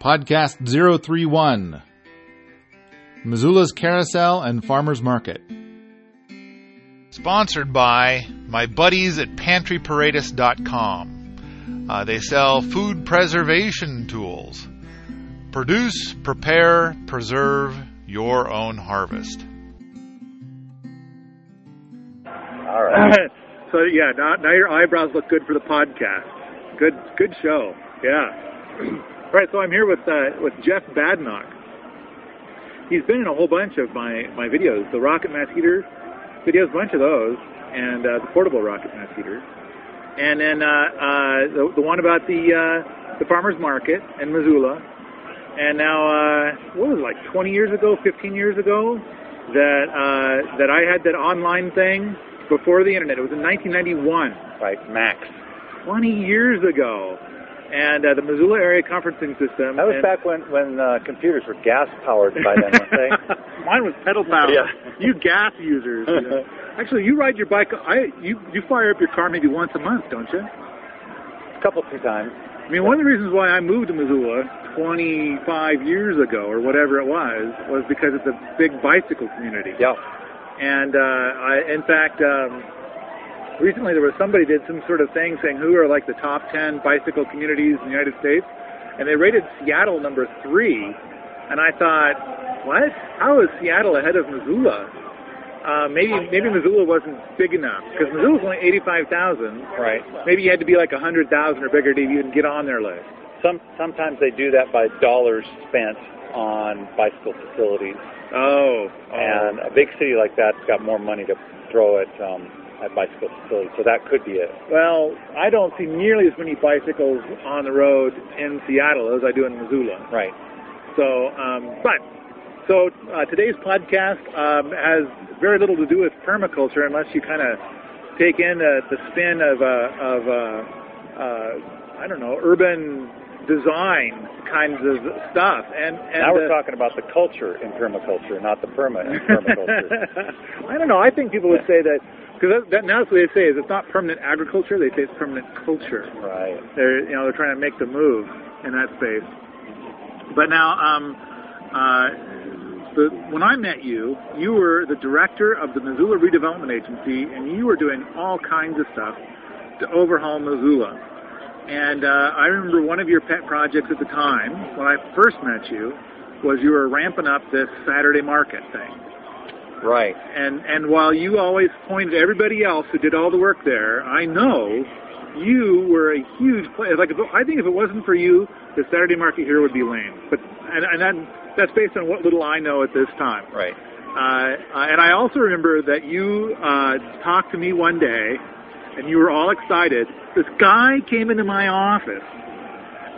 Podcast 031, Missoula's Carousel and Farmers Market. Sponsored by my buddies at PantryParatus.com. They sell food preservation tools. Produce, prepare, preserve your own harvest. All right. So, yeah, now your eyebrows look good for the podcast. Good show. Yeah. All right, so I'm here with Jeff Bednark. He's been in a whole bunch of my videos, the rocket mass heater videos, a bunch of those, and the portable rocket mass heater, and then the one about the farmers market in Missoula, and now what was it, like 20 years ago, 15 years ago, that I had that online thing before the internet. It was in 1991, right, max. 20 years ago. And the Missoula Area Conferencing System. That was back when computers were gas-powered by then, weren't they? Mine was pedal-powered. Yeah. You gas users. You know. Actually, you ride your bike. You fire up your car maybe once a month, don't you? A couple, two times. I mean, one of the reasons why I moved to Missoula 25 years ago or whatever it was because it's a big bicycle community. Yeah. And, recently there was somebody did some sort of thing saying who are like the top 10 bicycle communities in the United States, and they rated Seattle number 3, and I thought, what? How is Seattle ahead of Missoula? Maybe Missoula wasn't big enough, because Missoula's only 85,000. Right. Maybe you had to be like 100,000 or bigger to even get on their list. Sometimes they do that by dollars spent on bicycle facilities. Oh. And a big city like that's got more money to throw at bicycle facility, so that could be it. Well, I don't see nearly as many bicycles on the road in Seattle as I do in Missoula. Right. So, today's podcast has very little to do with permaculture, unless you kind of take in the spin of I don't know, urban design kinds of stuff. And now we're talking about the culture in permaculture, not the perma in permaculture. I don't know. I think people would say that. Because now that's what they say is it's not permanent agriculture, they say it's permanent culture. Right. They're trying to make the move in that space. But now, when I met you, you were the director of the Missoula Redevelopment Agency, and you were doing all kinds of stuff to overhaul Missoula. And I remember one of your pet projects at the time, when I first met you, was you were ramping up this Saturday market thing. Right. And while you always pointed to everybody else who did all the work there, I know you were a huge player. Like, I think if it wasn't for you, the Saturday market here would be lame. But and that's based on what little I know at this time. Right. And I also remember that you talked to me one day, and you were all excited. This guy came into my office,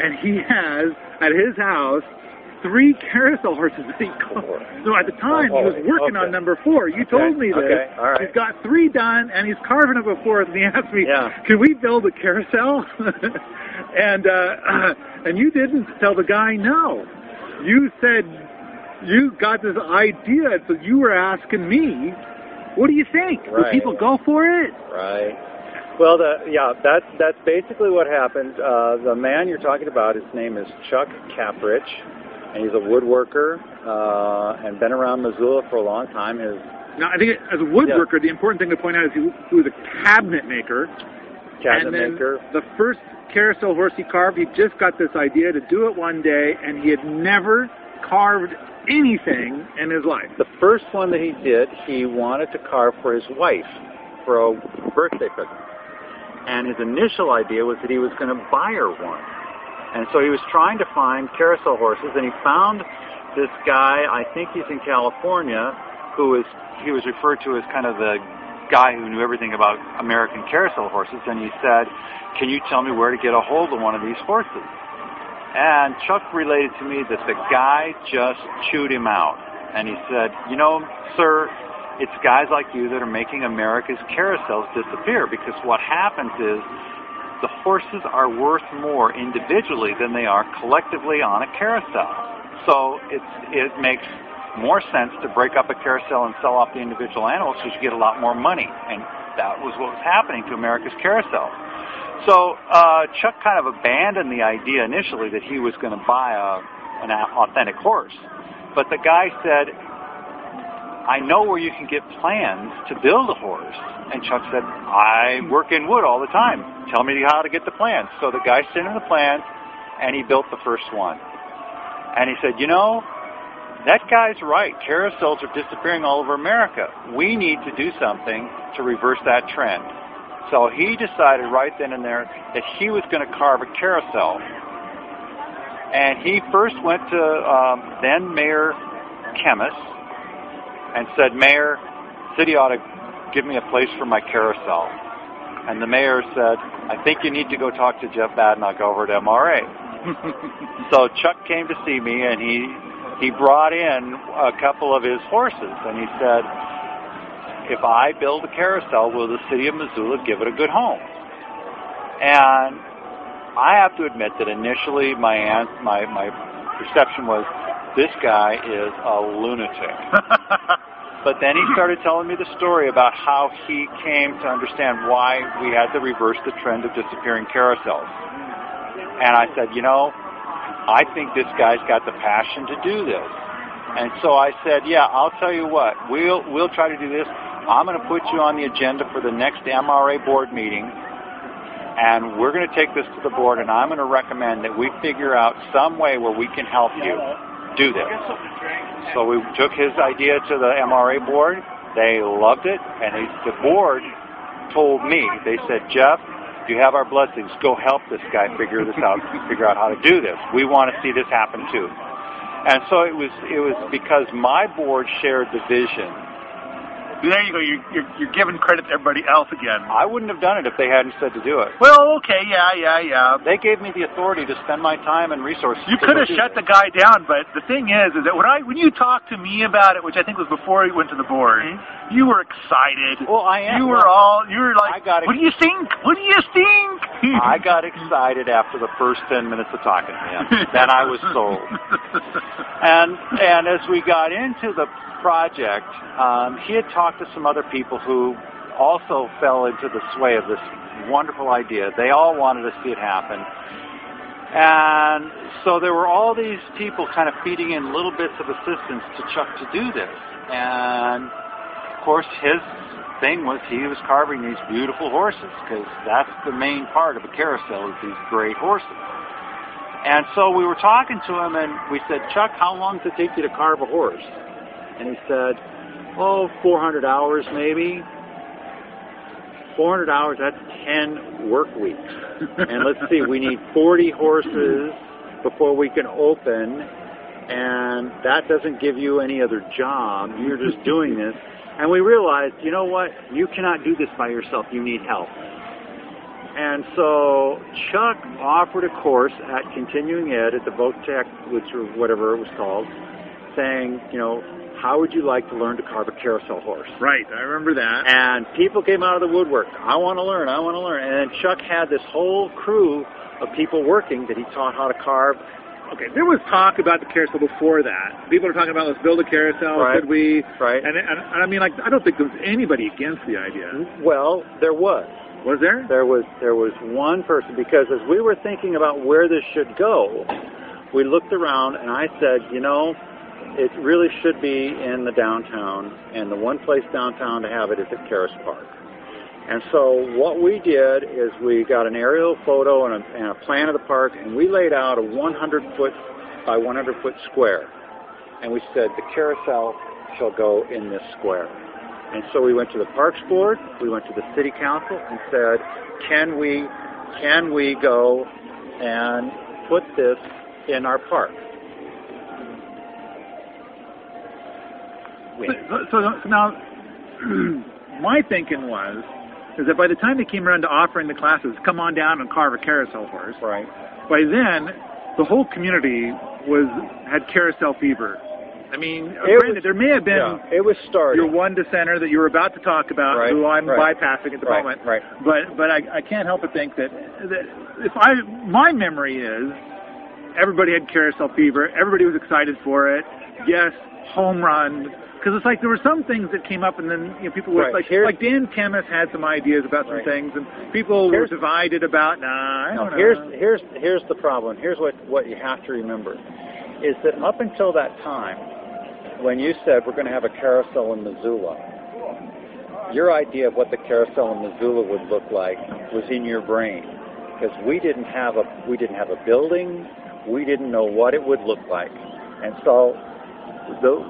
and he has, at his house, 3 carousel horses that he caught. So at the time, he was working on number 4. You told me this. Okay. All right. He's got 3 done, and he's carving up a 4th, and he asked me, Could we build a carousel? and you didn't tell the guy no. You said you got this idea, so you were asking me, what do you think? Right. Would people go for it? Right. Well, that's basically what happened. The man you're talking about, his name is Chuck Kaparich. And he's a woodworker and been around Missoula for a long time. Now, I think as a woodworker, the important thing to point out is he was a cabinet maker. The first carousel horse he carved, he just got this idea to do it one day, and he had never carved anything in his life. The first one that he did, he wanted to carve for his wife for a birthday present. And his initial idea was that he was going to buy her one. And so he was trying to find carousel horses, and he found this guy, I think he's in California, he was referred to as kind of the guy who knew everything about American carousel horses, and he said, can you tell me where to get a hold of one of these horses? And Chuck related to me that the guy just chewed him out. And he said, sir, it's guys like you that are making America's carousels disappear, because what happens is, the horses are worth more individually than they are collectively on a carousel. So it makes more sense to break up a carousel and sell off the individual animals because you get a lot more money. And that was what was happening to America's carousel. So Chuck kind of abandoned the idea initially that he was going to buy an authentic horse. But the guy said, I know where you can get plans to build a horse. And Chuck said, I work in wood all the time. Tell me how to get the plans. So the guy sent him the plans, and he built the first one. And he said, you know, that guy's right. Carousels are disappearing all over America. We need to do something to reverse that trend. So he decided right then and there that he was going to carve a carousel. And he first went to then Mayor Kemmis and said, Mayor, city ought to give me a place for my carousel. And the mayor said, I think you need to go talk to Jeff Bednark over at MRA. So Chuck came to see me, and he brought in a couple of his horses, and he said, if I build a carousel, will the city of Missoula give it a good home? And I have to admit that initially my perception was, this guy is a lunatic. But then he started telling me the story about how he came to understand why we had to reverse the trend of disappearing carousels. And I said, you know, I think this guy's got the passion to do this. And so I said, yeah, I'll tell you what, we'll try to do this. I'm going to put you on the agenda for the next MRA board meeting, and we're going to take this to the board, and I'm going to recommend that we figure out some way where we can help you do this. So we took his idea to the MRA board. They loved it, and the board told me, they said, Jeff, you have our blessings. Go help this guy figure this out, figure out how to do this. We want to see this happen too. And so it was because my board shared the vision. There you go. You're giving credit to everybody else again. I wouldn't have done it if they hadn't said to do it. Well, okay, yeah. They gave me the authority to spend my time and resources. You could have shut the guy down, but the thing is that when you talked to me about it, which I think was before he went to the board, mm-hmm. You were excited. Well, I am. You were like, what do you think? What do you think? I got excited after the first 10 minutes of talking to him. Then I was sold. And as we got into the project, he had talked to some other people who also fell into the sway of this wonderful idea. They all wanted to see it happen. And so there were all these people kind of feeding in little bits of assistance to Chuck to do this. And, of course, his thing was he was carving these beautiful horses, because that's the main part of a carousel, is these great horses. And so we were talking to him, and we said, Chuck, how long does it take you to carve a horse? And he said, 400 hours maybe. 400 hours, that's 10 work weeks. And let's see, we need 40 horses before we can open, and that doesn't give you any other job. You're just doing this. And we realized, you know what, you cannot do this by yourself. You need help. And so Chuck offered a course at Continuing Ed at the VOTEC, which or whatever it was called, saying, you know, how would you like to learn to carve a carousel horse? Right, I remember that. And people came out of the woodwork. I want to learn. And then Chuck had this whole crew of people working that he taught how to carve. Okay, there was talk about the carousel before that. People are talking about, let's build a carousel, right. Could we? Right. And I mean, like, I don't think there was anybody against the idea. Well, there was. Was there? There was one person, because as we were thinking about where this should go, we looked around, and I said, you know, it really should be in the downtown, and the one place downtown to have it is at Caras Park. And so what we did is we got an aerial photo and a plan of the park, and we laid out a 100-foot by 100-foot square. And we said, the carousel shall go in this square. And so we went to the Parks Board, we went to the City Council, and said, can we go and put this in our park? So now, my thinking was that by the time they came around to offering the classes, come on down and carve a carousel horse. Right. By then, the whole community had carousel fever. I mean, granted, there may have been it was started. Your one dissenter that you were about to talk about, right, who I'm bypassing at the moment. Right. But I can't help but think that my memory is everybody had carousel fever. Everybody was excited for it. Yes, home run. Because it's like there were some things that came up, and then people were like Dan Kemmis had some ideas about some things, and people were divided about. I don't know. Here's the problem. Here's what you have to remember is that up until that time, when you said we're going to have a carousel in Missoula, your idea of what the carousel in Missoula would look like was in your brain, because we didn't have a building, we didn't know what it would look like, and so.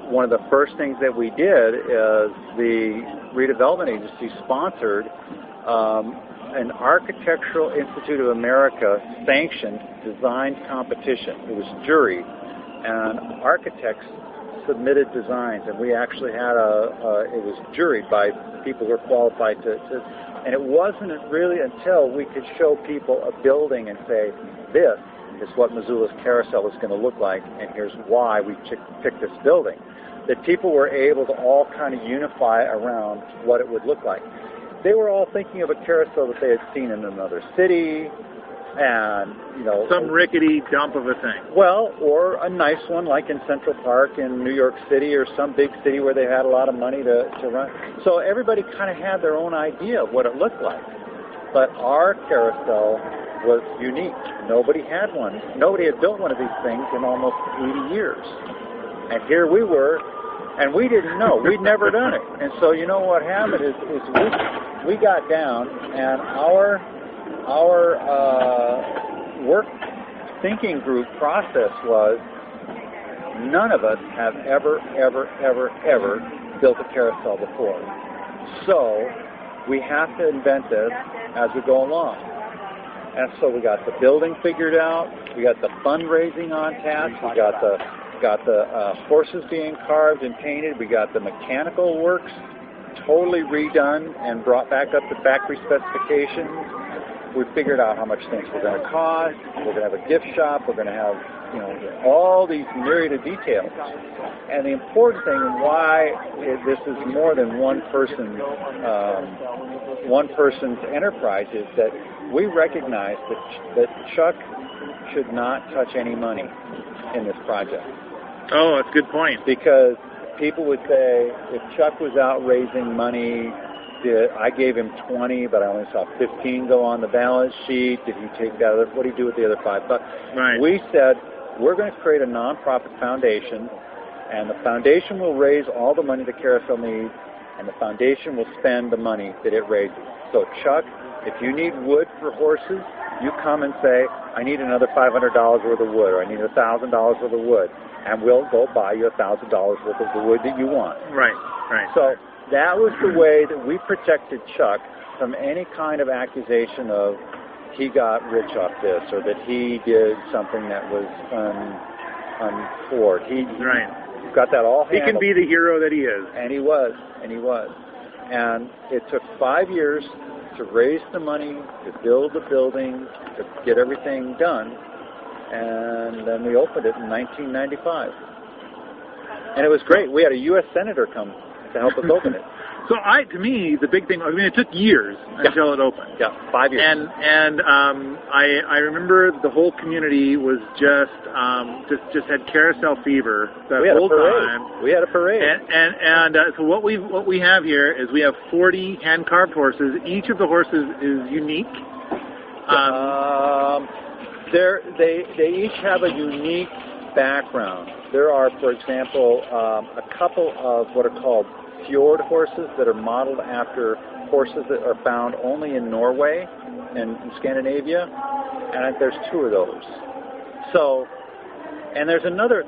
One of the first things that we did is the Redevelopment Agency sponsored an Architectural Institute of America sanctioned design competition. It was juried, and architects submitted designs, and we actually had it was juried by people who were qualified and it wasn't really until we could show people a building and say, this is what Missoula's carousel is going to look like, and here's why we picked this building, that people were able to all kind of unify around what it would look like. They were all thinking of a carousel that they had seen in another city, and, some rickety dump of a thing. Well, or a nice one like in Central Park in New York City or some big city where they had a lot of money to run. So everybody kind of had their own idea of what it looked like. But our carousel was unique. Nobody had one. Nobody had built one of these things in almost 80 years. And here we were, and we didn't know. We'd never done it. And so what happened is we got down, and our work thinking group process was none of us have ever built a carousel before. So we have to invent this as we go along. And so we got the building figured out. We got the fundraising on task. We got the horses being carved and painted. We got the mechanical works totally redone and brought back up to factory specifications. We figured out how much things were going to cost. We're going to have a gift shop. We're going to have all these myriad of details. And the important thing, why this is more than one person's enterprise, is that we recognize that Chuck should not touch any money in this project. Oh, that's a good point. Because people would say, if Chuck was out raising money, I gave him 20, but I only saw 15 go on the balance sheet. Did he take that other? What did he do with the other $5? Right. We said, we're going to create a nonprofit foundation, and the foundation will raise all the money the carousel needs, and the foundation will spend the money that it raises. So, Chuck, if you need wood for horses, you come and say, I need another $500 worth of wood, or I need $1,000 worth of wood, and we'll go buy you $1,000 worth of the wood that you want. Right. So that was the way that we protected Chuck from any kind of accusation of he got rich off this, or that he did something that was untoward. He got that all handled. He can be the hero that he is. And he was. And it took 5 years to raise the money, to build the building, to get everything done, and then we opened it in 1995. And it was great. We had a U.S. Senator come to help us open it. So the big thing, it took years until it opened. Yeah, 5 years. And I remember the whole community was just had carousel fever that whole time. We had a parade. So what we have here is we have 40 hand-carved horses. Each of the horses is unique. They each have a unique background. There are, for example, a couple of what are called fjord horses that are modeled after horses that are found only in Norway and in Scandinavia, and there's 2 of those. So, and there's another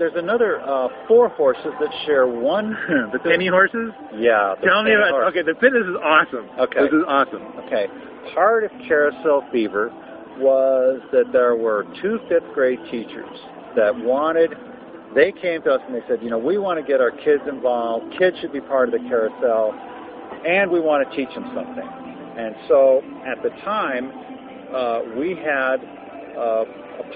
4 horses that share one. The penny horses? Yeah. Tell me about horse. Okay, the fitness is awesome. Okay. This is awesome. Okay. Part of carousel fever was that there were 2 fifth-grade teachers that they came to us and they said, we want to get our kids involved. Kids should be part of the carousel, and we want to teach them something. And so at the time, we had a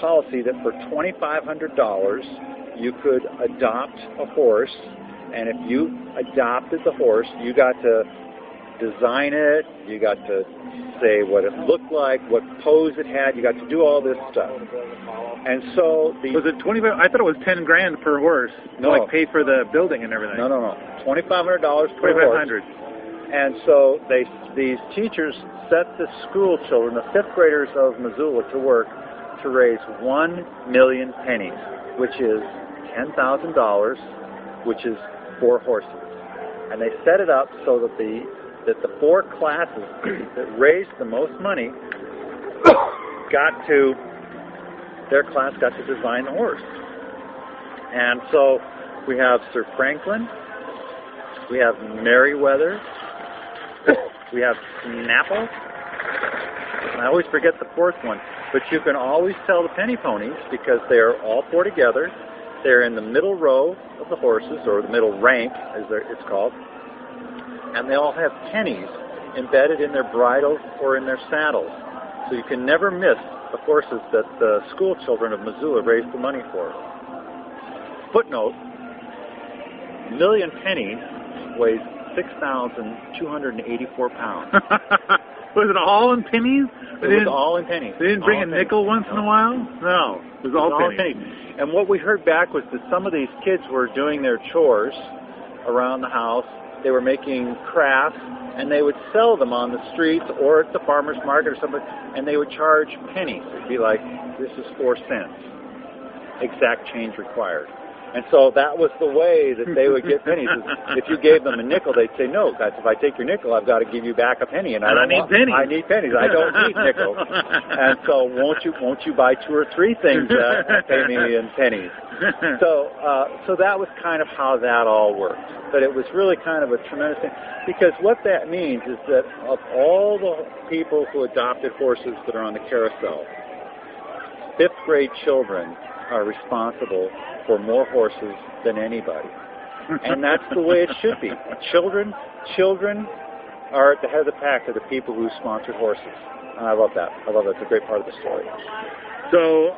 policy that for $2,500, you could adopt a horse, and if you adopted the horse, you got to design it. You got to say what it looked like, what pose it had. You got to do all this stuff. And so the... Was it $2,500? I thought it was $10,000 per horse. No. Like pay for the building and everything. No, no, no. $2,500 per horse. $2,500. And so these teachers set the school children, the fifth graders of Missoula, to work to raise 1,000,000 pennies, whiwhich is $10,000, which is 4 horses. And they set it up so that the 4 classes that raised the most money got to design the horse. And so we have Sir Franklin, we have Merriweather, we have Snapple. I always forget the 4th one, but you can always tell the penny ponies because they are all 4 together. They're in the middle row of the horses, or the middle rank, as it's called, and they all have pennies embedded in their bridles or in their saddles. So you can never miss the horses that the school children of Missoula raised the money for. Footnote, million pennies weighs 6,284 pounds. Was it all in pennies? It was all in pennies. They didn't bring a nickel once in a while? No. It was all pennies. And what we heard back was that some of these kids were doing their chores around the house. They were making crafts, and they would sell them on the streets or at the farmer's market or something, and they would charge pennies. It would be like, this is 4 cents. Exact change required. And so that was the way that they would get pennies. If you gave them a nickel, they'd say, no, guys, if I take your nickel, I've got to give you back a penny. And I need pennies. I don't need nickels. And so won't you buy 2 or 3 things and pay me in pennies? So that was kind of how that all worked. But it was really kind of a tremendous thing. Because what that means is that of all the people who adopted horses that are on the carousel, 5th-grade children are responsible for more horses than anybody. And that's the way it should be. Children are at the head of the pack of the people who sponsor horses. And I love that. It's a great part of the story. So,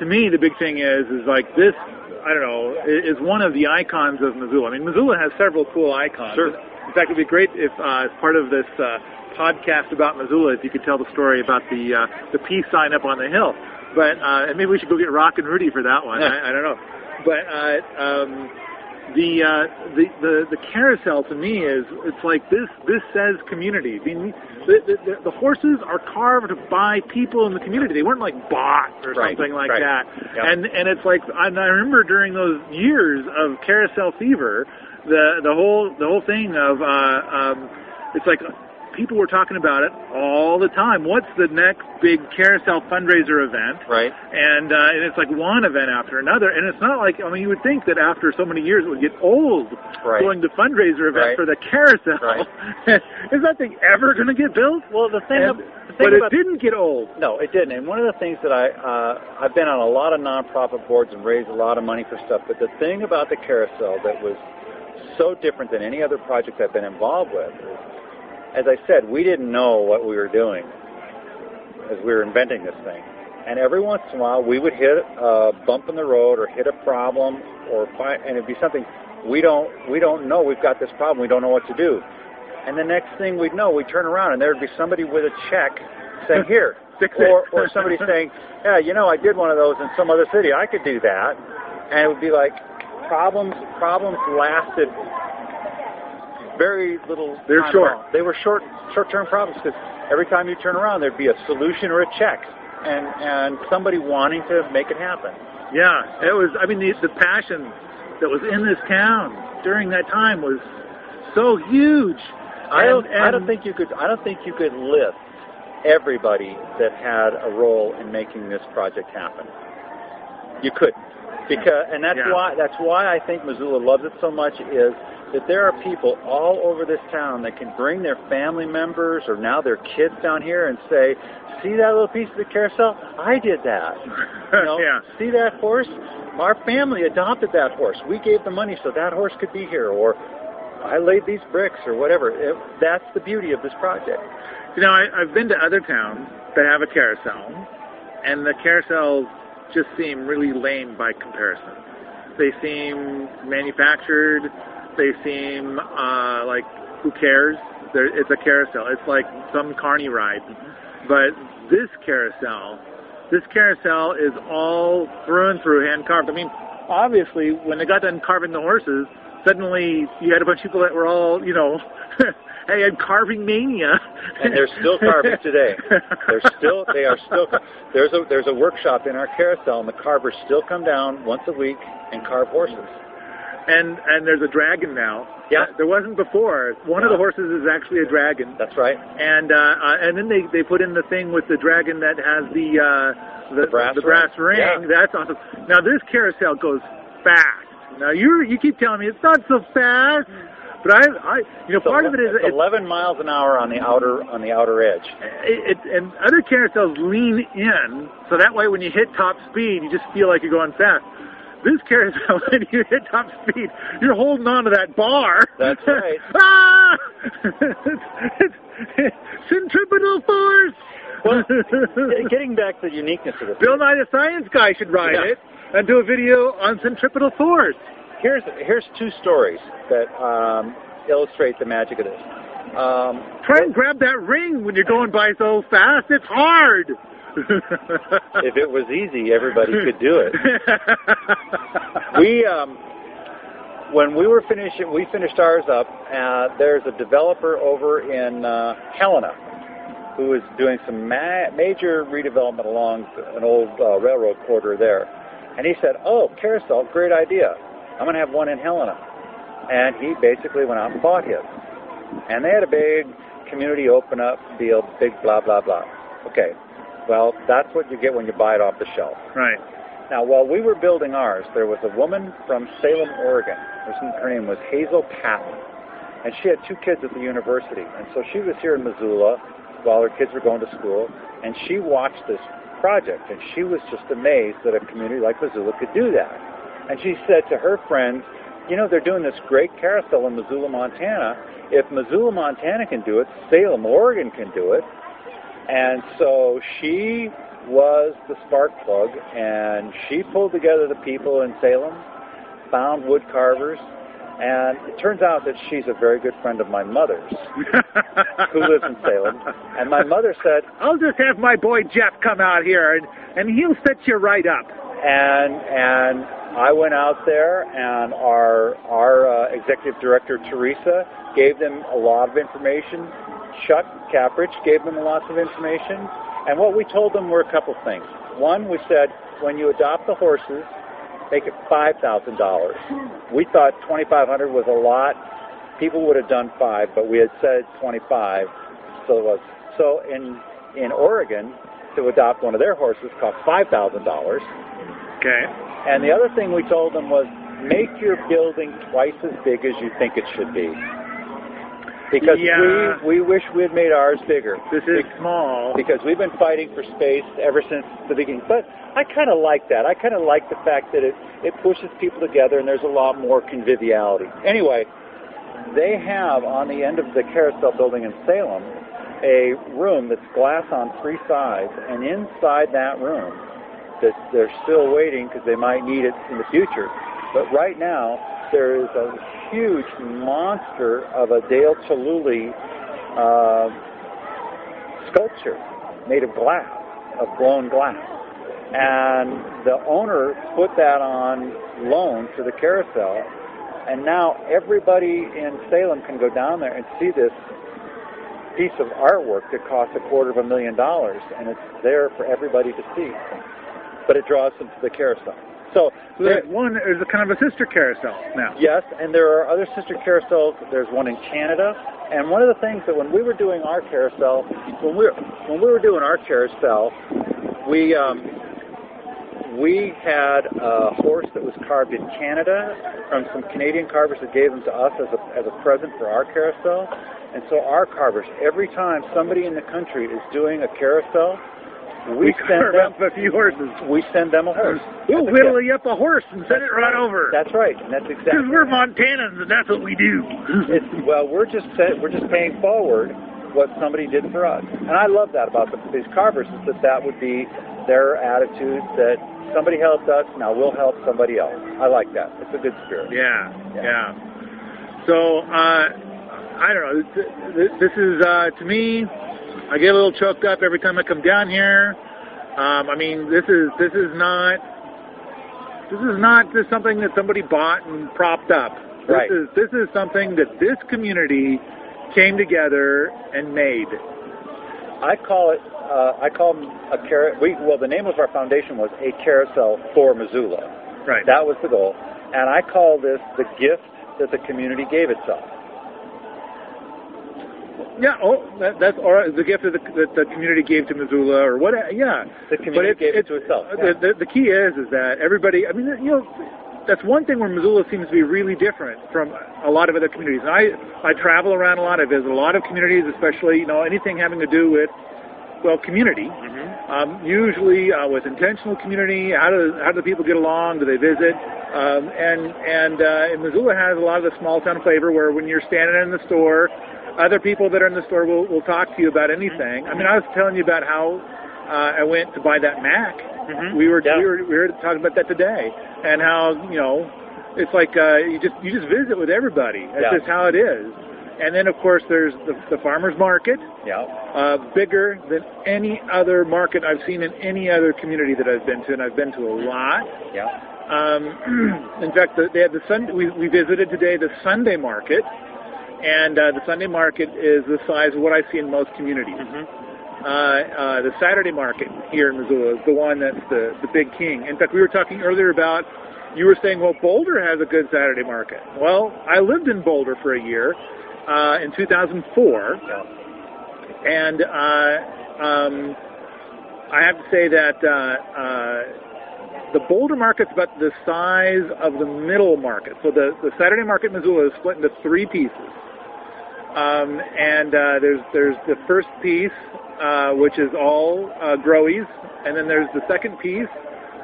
to me, the big thing is like this, I don't know, is one of the icons of Missoula. I mean, Missoula has several cool icons. Sure. In fact, it would be great if, as part of this podcast about Missoula, if you could tell the story about the peace sign up on the hill. But and maybe we should go get Rock and Rudy for that one. Yeah. I don't know. But the carousel to me it's like this says community. I mean, the horses are carved by people in the community. They weren't like bought or something like that. Yep. And it's like I remember during those years of carousel fever, the whole thing of it's like. People were talking about it all the time. What's the next big carousel fundraiser event? Right. And it's like one event after another. And it's not like, I mean, you would think that after so many years it would get old going to fundraiser events for the carousel. Right. Is that thing ever going to get built? Well, the thing about it didn't get old. No, it didn't. And one of the things that I've been on a lot of nonprofit boards and raised a lot of money for stuff, but the thing about the carousel that was so different than any other project I've been involved with is, as I said, we didn't know what we were doing as we were inventing this thing. And every once in a while, we would hit a bump in the road or hit a problem, and it'd be something we don't know. We've got this problem. We don't know what to do. And the next thing we'd know, we'd turn around, and there'd be somebody with a check saying, here. or somebody saying, yeah, you know, I did one of those in some other city. I could do that. And it would be like problems lasted very little. They're short. Around. They were short-term problems because every time you turn around, there'd be a solution or a check, and somebody wanting to make it happen. Yeah, it was. I mean, the passion that was in this town during that time was so huge. I don't think you could list everybody that had a role in making this project happen. You couldn't, because that's why I think Missoula loves it so much is that there are people all over this town that can bring their family members or now their kids down here and say, see that little piece of the carousel? I did that. You know, yeah. See that horse? Our family adopted that horse. We gave the money so that horse could be here, or I laid these bricks or whatever. That's the beauty of this project. You know, I've been to other towns that have a carousel, and the carousels just seem really lame by comparison. They seem manufactured. They seem like, who cares? It's a carousel. It's like some carny ride. But this carousel is all through and through hand-carved. I mean, obviously, when they got done carving the horses, suddenly you had a bunch of people that were all, you know, hey, I'm carving mania. And they're still carving today. They are still. There's a workshop in our carousel, and the carvers still come down once a week and carve horses. And there's a dragon now. Yeah. There wasn't before. One of the horses is actually a dragon. That's right. And then they put in the thing with the dragon that has the brass ring. Yeah. That's awesome. Now this carousel goes fast. Now you keep telling me it's not so fast. But part of it is it's 11 miles an hour on the outer edge. And other carousels lean in, so that way when you hit top speed, you just feel like you're going fast. This carousel, when you hit top speed, you're holding on to that bar. That's right. Ah! It's centripetal force! Well, getting back to the uniqueness of this. Bill Nye the Science Guy should ride it and do a video on centripetal force. Here's two stories that illustrate the magic of this. Try and grab that ring when you're going by so fast. It's hard. If it was easy, everybody could do it. When we finished ours up. There's a developer over in Helena who is doing some major redevelopment along an old railroad corridor there, and he said, "Oh, carousel, great idea. I'm going to have one in Helena." And he basically went out and bought his. And they had a big community open-up deal, big blah, blah, blah. Okay. Well, that's what you get when you buy it off the shelf. Right. Now, while we were building ours, there was a woman from Salem, Oregon. Her name was Hazel Patton. And she had two kids at the university. And so she was here in Missoula while her kids were going to school. And she watched this project. And she was just amazed that a community like Missoula could do that. And she said to her friends, you know, they're doing this great carousel in Missoula, Montana. If Missoula, Montana can do it, Salem, Oregon can do it. And so she was the spark plug, and she pulled together the people in Salem, found wood carvers, and it turns out that she's a very good friend of my mother's, who lives in Salem. And my mother said, "I'll just have my boy Jeff come out here, and he'll set you right up." And I went out there, and our executive director, Teresa, gave them a lot of information. Chuck Kaparich gave them lots of information. And what we told them were a couple things. One, we said, when you adopt the horses, make it $5,000. We thought $2,500 was a lot. People would have done $5,000, but we had said $25,000, so it was. So in Oregon, to adopt one of their horses cost $5,000. Okay. And the other thing we told them was, make your building twice as big as you think it should be. Because we wish we had made ours bigger. This is small. Because we've been fighting for space ever since the beginning. But I kind of like that. I kind of like the fact that it pushes people together and there's a lot more conviviality. Anyway, they have on the end of the carousel building in Salem a room that's glass on three sides. And inside that room, that they're still waiting because they might need it in the future. But right now, there is a huge monster of a Dale Chihuly sculpture made of glass, of blown glass. And the owner put that on loan to the carousel, and now everybody in Salem can go down there and see this piece of artwork that costs $250,000, and it's there for everybody to see. But it draws them to the carousel. So there's a kind of a sister carousel now. Yes, and there are other sister carousels. There's one in Canada. And one of the things that when we were doing our carousel, we had a horse that was carved in Canada from some Canadian carvers that gave them to us as a present for our carousel. And so our carvers, every time somebody in the country is doing a carousel, We send them a horse. We'll whittle you up a horse and send it right over. That's right. And that's exactly. Because we're Montanans, and that's what we do. We're just paying forward what somebody did for us. And I love that about these carvers, is that would be their attitude, that somebody helped us, now we'll help somebody else. I like that. It's a good spirit. Yeah. So I don't know. This is, to me, I get a little choked up every time I come down here. I mean, this is not just something that somebody bought and propped up. Right. This is something that this community came together and made. I call a carousel. The name of our foundation was A Carousel for Missoula. Right. That was the goal. And I call this the gift that the community gave itself. Yeah, that's or the gift that the community gave to Missoula, or what? Yeah, the community gave it to itself. Yeah. The key is that everybody. I mean, you know, that's one thing where Missoula seems to be really different from a lot of other communities. And I travel around a lot. I visit a lot of communities, especially anything having to do with community. Mm-hmm. Usually with intentional community. How do people get along? Do they visit? And Missoula has a lot of the small town flavor where when you're standing in the store, other people that are in the store will talk to you about anything. I mean, I was telling you about how I went to buy that Mac. Mm-hmm. We were talking about that today, and how it's like you just visit with everybody. That's just how it is. And then of course there's the farmers market. Yeah. Bigger than any other market I've seen in any other community that I've been to, and I've been to a lot. Yeah. In fact, they had we visited today the Sunday market. And the Sunday market is the size of what I see in most communities. Mm-hmm. The Saturday market here in Missoula is the one that's the big king. In fact, we were talking earlier about, you were saying, well, Boulder has a good Saturday market. Well, I lived in Boulder for a year in 2004. Yeah. And I have to say that the Boulder market's about the size of the middle market. So the Saturday market in Missoula is split into three pieces. There's the first piece, which is all growies, and then there's the second piece,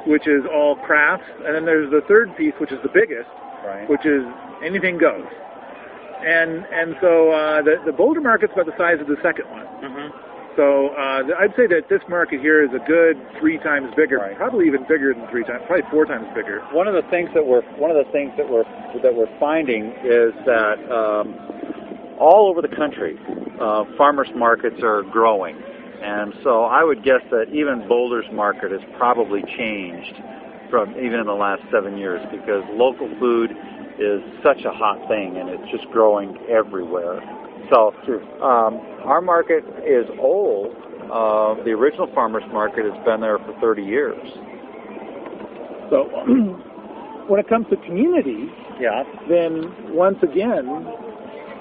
which is all crafts, and then there's the third piece, which is the biggest, right, which is anything goes. And so the Boulder market's about the size of the second one. Mm-hmm. So I'd say that this market here is a good three times bigger, right, probably even bigger than three times, probably four times bigger. One of the things that we're finding is that all over the country, farmers markets are growing, and so I would guess that even Boulder's market has probably changed from even in the last 7 years, because local food is such a hot thing and it's just growing everywhere. So our market is old. The original farmers market has been there for 30 years. So when it comes to community, then once again,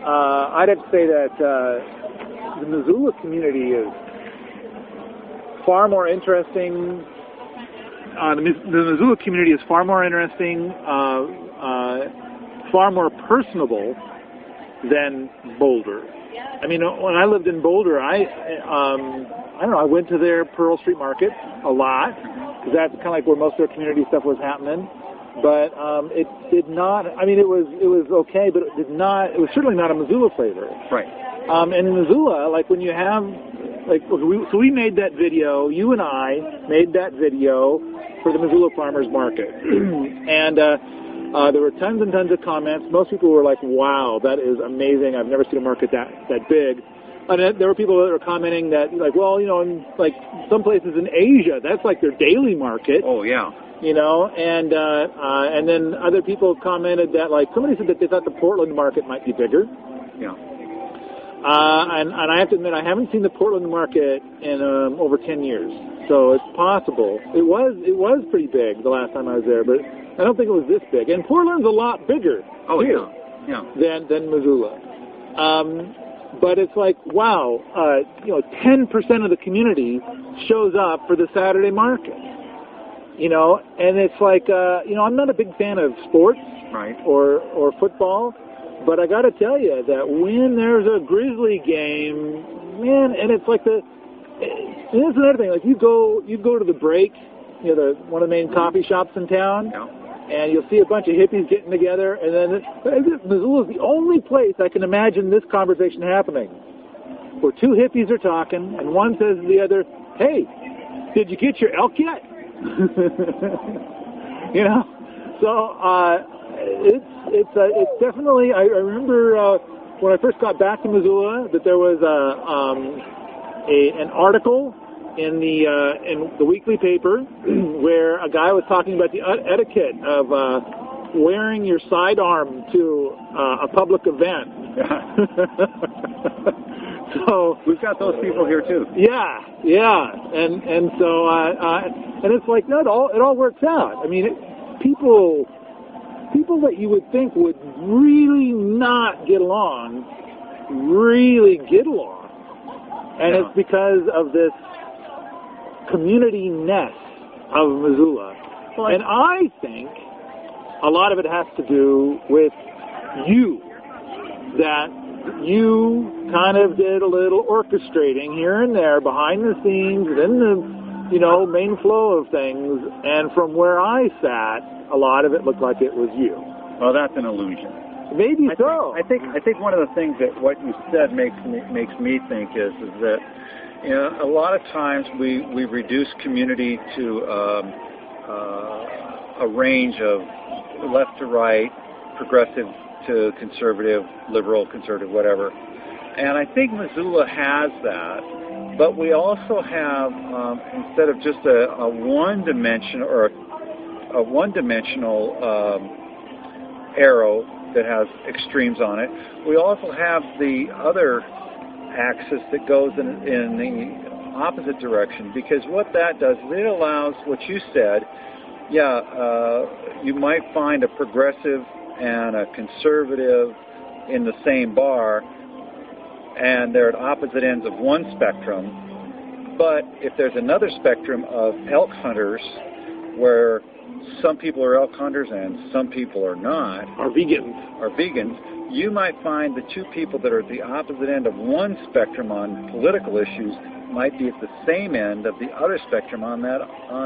I'd have to say that the Missoula community is far more interesting. The Missoula community is far more interesting, far more personable than Boulder. I mean, when I lived in Boulder, I don't know, I went to their Pearl Street Market a lot, because that's kind of like where most of their community stuff was happening. But it did not, I mean, it was okay, but it was certainly not a Missoula flavor. Right. And in Missoula, like when you have, so we made that video, you and I made that video for the Missoula Farmers Market. And, there were tons and tons of comments. Most people were like, wow, that is amazing. I've never seen a market that big. And there were people that were commenting that, like, well, in, like, some places in Asia, that's like their daily market. Oh, yeah. And then other people commented that, like, somebody said that they thought the Portland market might be bigger. Yeah. And I have to admit, I haven't seen the Portland market in over 10 years. So it's possible. It was pretty big the last time I was there, but I don't think it was this big. And Portland's a lot bigger than Missoula. But it's like, wow, 10% of the community shows up for the Saturday market. And it's like, I'm not a big fan of sports, right, or football, but I got to tell you that when there's a Grizzly game, man, and it's like and that's another thing. Like you go to the break, one of the main coffee shops in town, and you'll see a bunch of hippies getting together, and then Missoula's the only place I can imagine this conversation happening, where two hippies are talking, and one says to the other, "Hey, did you get your elk yet?" So it's definitely. I remember when I first got back to Missoula that there was an article in the weekly paper where a guy was talking about the etiquette of wearing your sidearm to a public event. So we've got those people here too. And so it's like no, it all works out. I mean, people that you would think would really not get along really get along, and it's because of this community ness of Missoula. Well, and I think a lot of it has to do with you, that you kind of did a little orchestrating here and there behind the scenes and in the, main flow of things. And from where I sat, a lot of it looked like it was you. Well, that's an illusion. Maybe so. I think one of the things that what you said makes me think is that, a lot of times we reduce community to a range of left to right, progressive to conservative, liberal, conservative, whatever. And I think Missoula has that, but we also have, instead of just a one-dimensional or a one-dimensional arrow that has extremes on it, we also have the other axis that goes in the opposite direction, because what that does is it allows what you said. You might find a progressive and a conservative in the same bar, and they're at opposite ends of one spectrum, but if there's another spectrum of elk hunters where some people are elk hunters and some people are not, are vegans, you might find the two people that are at the opposite end of one spectrum on political issues might be at the same end of the other spectrum on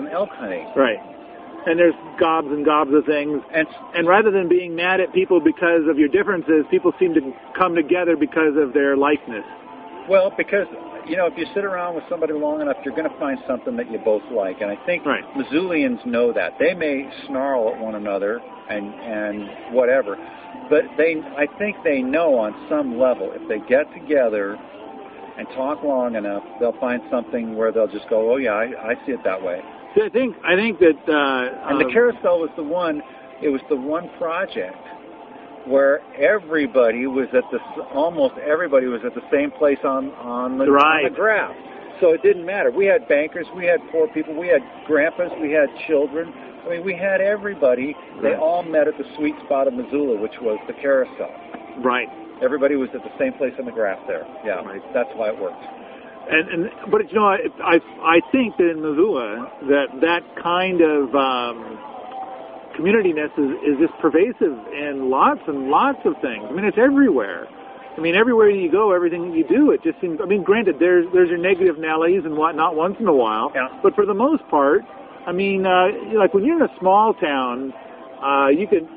elk hunting. Right. And there's gobs and gobs of things. And rather than being mad at people because of your differences, people seem to come together because of their likeness. Well, because, if you sit around with somebody long enough, you're going to find something that you both like. And I think Missoulians know that. They may snarl at one another and whatever. But I think they know on some level, if they get together and talk long enough, they'll find something where they'll just go, oh, yeah, I see it that way. I think that... and the carousel was the one project where almost everybody was at the same place on the graph. So it didn't matter. We had bankers, we had poor people, we had grandpas, we had children. I mean, we had everybody. They all met at the sweet spot of Missoula, which was the carousel. Right. Everybody was at the same place on the graph there. Yeah, right. That's why it worked. But I think that in Missoula that kind of community-ness is just pervasive in lots and lots of things. I mean, it's everywhere. I mean, everywhere you go, everything you do, it just seems. I mean, granted, there's your negative Nellies and whatnot once in a while, but for the most part, I mean, like when you're in a small town,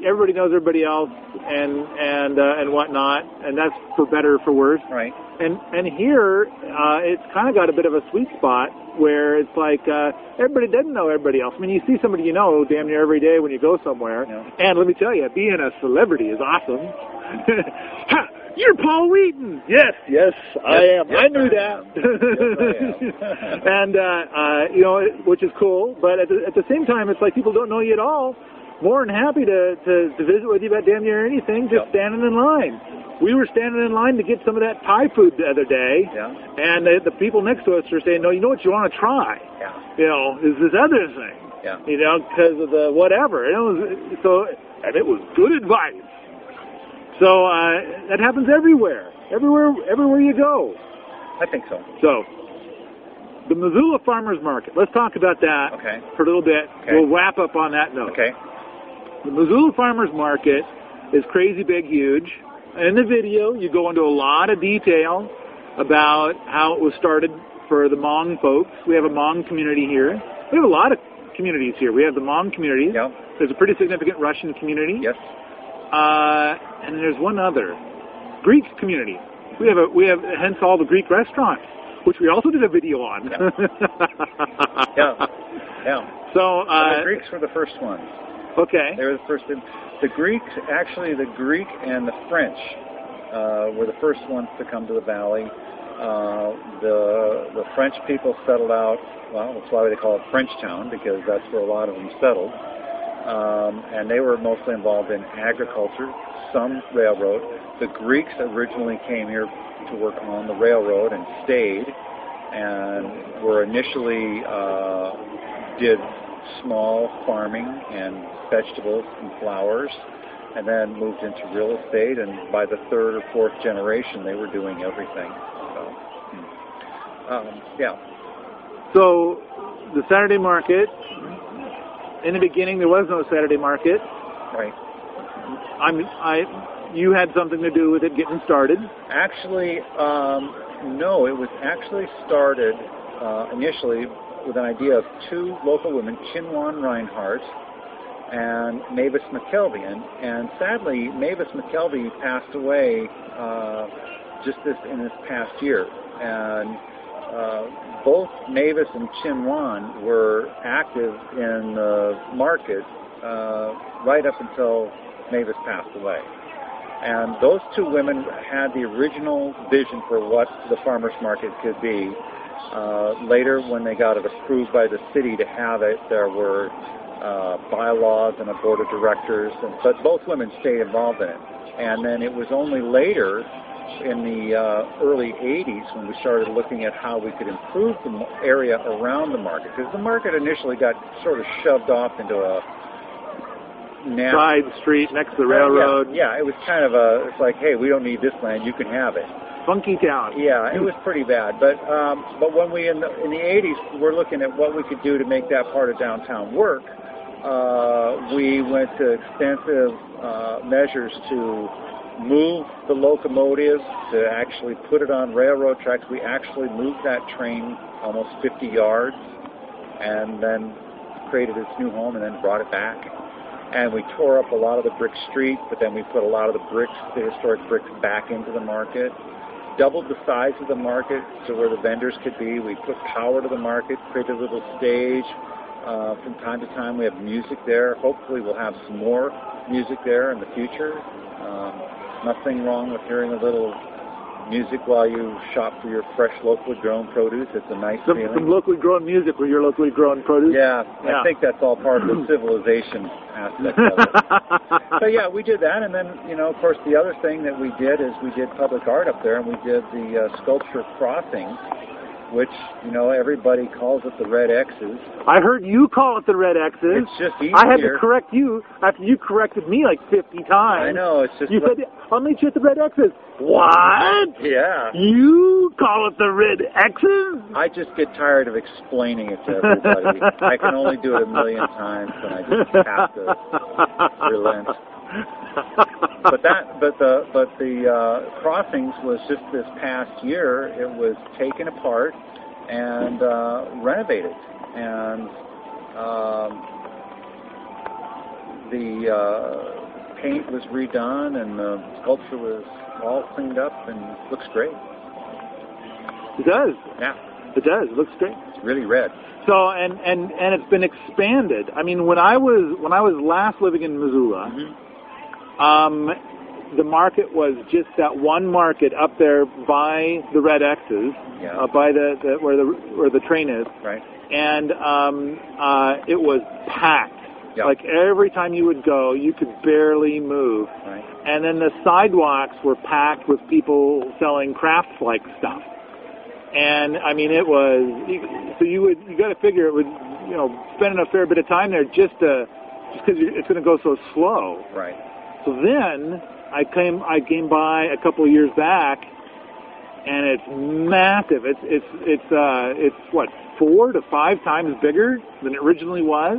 everybody knows everybody else and whatnot, and that's for better or for worse. Right. And here, it's kind of got a bit of a sweet spot where it's like everybody doesn't know everybody else. I mean, you see somebody you know damn near every day when you go somewhere. Yeah. And let me tell you, being a celebrity is awesome. Ha! You're Paul Wheaton. Yes, I am. Yes, I knew that. Yes, I am. And, which is cool. But at the same time, it's like people don't know you at all. More than happy to visit with you about damn near anything, just standing in line. We were standing in line to get some of that Thai food the other day, and the people next to us were saying, no, you know what you want to try? Yeah. Is this other thing, because of the whatever. And it was good advice. So that happens everywhere you go. I think so. So the Missoula Farmers Market, let's talk about that for a little bit. Okay. We'll wrap up on that note. Okay. The Missoula Farmers Market is crazy big, huge. In the video, you go into a lot of detail about how it was started for the Hmong folks. We have a Hmong community here. We have a lot of communities here. We have the Hmong community. Yep. There's a pretty significant Russian community. Yes. And there's one other, Greek community. We have hence all the Greek restaurants, which we also did a video on. Yeah. So the Greeks were the first ones. Okay. They were the first. The Greeks, actually, the Greek and the French were the first ones to come to the valley. The French people settled out. Well, that's why they call it Frenchtown, because that's where a lot of them settled. And they were mostly involved in agriculture, some railroad. The Greeks originally came here to work on the railroad and stayed, and were initially did small farming and vegetables and flowers, and then moved into real estate, and by the third or fourth generation they were doing everything. So, yeah. So the Saturday market, in the beginning there was no Saturday market. Right. You had something to do with it getting started? Actually, no, it was actually started initially with an idea of two local women, Chinwan Reinhardt and Mavis McKelvey. And sadly, Mavis McKelvey passed away just in this past year. And both Mavis and Chinwan were active in the market right up until Mavis passed away. And those two women had the original vision for what the farmers market could be. Later, when they got it approved by the city to have it, there were bylaws and a board of directors, but both women stayed involved in it. And then it was only later, in the early 80s, when we started looking at how we could improve the area around the market, because the market initially got sort of shoved off into a side street next to the railroad. Yeah, it was kind of it's like, hey, we don't need this land, you can have it. Funky town. Yeah, it was pretty bad. But when we, in the 80s, were looking at what we could do to make that part of downtown work, we went to extensive measures to move the locomotive, to actually put it on railroad tracks. We actually moved that train almost 50 yards and then created its new home and then brought it back. And we tore up a lot of the brick street, but then we put a lot of the bricks, the historic bricks, back into the market. Doubled the size of the market to where the vendors could be. We put power to the market, created a little stage. From time to time we have music there. Hopefully we'll have some more music there in the future. Nothing wrong with hearing a little music while you shop for your fresh locally grown produce. It's a nice feeling. Some locally grown music for your locally grown produce? Yeah, I think that's all part of the civilization aspect of it. So yeah, we did that, and then, you know, of course the other thing that we did is we did public art up there, and we did the sculpture crossings, which, you know, everybody calls it the red X's. I heard you call it the red X's. It's just easier. I had to correct you after you corrected me like 50 times. I know, it's just... You said, I'll meet you at the red X's. What? Yeah. You call it the red X's? I just get tired of explaining it to everybody. I can only do it a million times, and I just have to relent. But the crossings was just this past year. It was taken apart and renovated, and the paint was redone, and the sculpture was all cleaned up, and it looks great. It does. Yeah. It does. It looks great. It's really red. So and it's been expanded. I mean, when I was last living in Missoula. Mm-hmm. The market was just that one market up there by the red X's, yeah. By the where the train is, right? And it was packed. Yep. Like every time you would go, you could barely move. Right. And then the sidewalks were packed with people selling crafts like stuff. And I mean, it was so you got to figure it would, you know, spending a fair bit of time there just because it's going to go so slow, right? So then I came by a couple of years back, and it's massive. It's what, 4 to 5 times bigger than it originally was,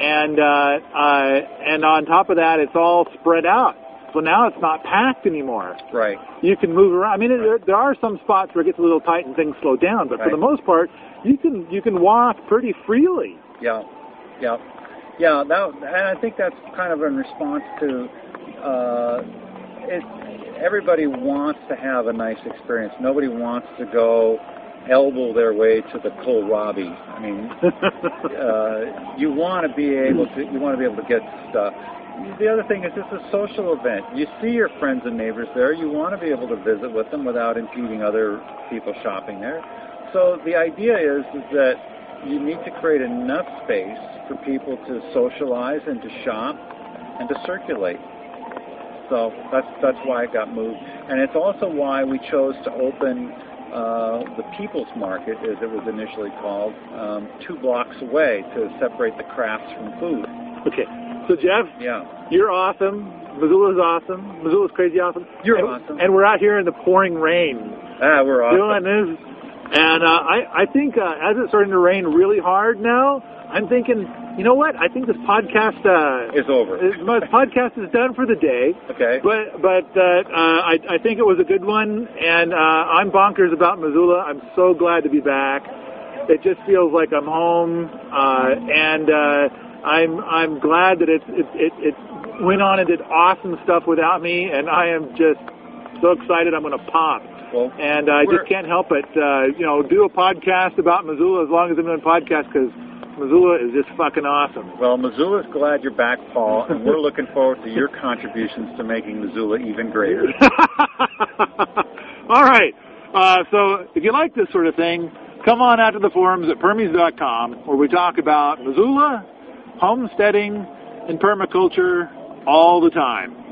and on top of that, it's all spread out. So now it's not packed anymore. Right. You can move around. I mean, right. there are some spots where it gets a little tight and things slow down, but right. For the most part, you can walk pretty freely. Yeah. Yeah. Yeah, and I think that's kind of in response to everybody wants to have a nice experience. Nobody wants to go elbow their way to the kohlrabi. I mean, you want to be able to get stuff. The other thing is, it's a social event. You see your friends and neighbors there. You want to be able to visit with them without impeding other people shopping there. So the idea is that you need to create enough space for people to socialize and to shop and to circulate. So that's why it got moved. And it's also why we chose to open the People's Market, as it was initially called, 2 blocks away to separate the crafts from food. Okay. So, Jeff, You're awesome. Missoula's awesome. Missoula's crazy awesome. You're awesome. And we're out here in the pouring rain. We're awesome. Doing this. And I think as it's starting to rain really hard now, I'm thinking, you know what? I think this podcast is over. My podcast is done for the day. Okay. But I think it was a good one, and I'm bonkers about Missoula. I'm so glad to be back. It just feels like I'm home, and I'm glad that it went on and did awesome stuff without me, and I am just so excited I'm going to pop. Well, and I just can't help it. Do a podcast about Missoula as long as I'm doing podcasts, because Missoula is just fucking awesome. Well, Missoula's glad you're back, Paul, and we're looking forward to your contributions to making Missoula even greater. All right. So if you like this sort of thing, come on out to the forums at permies.com, where we talk about Missoula, homesteading, and permaculture all the time.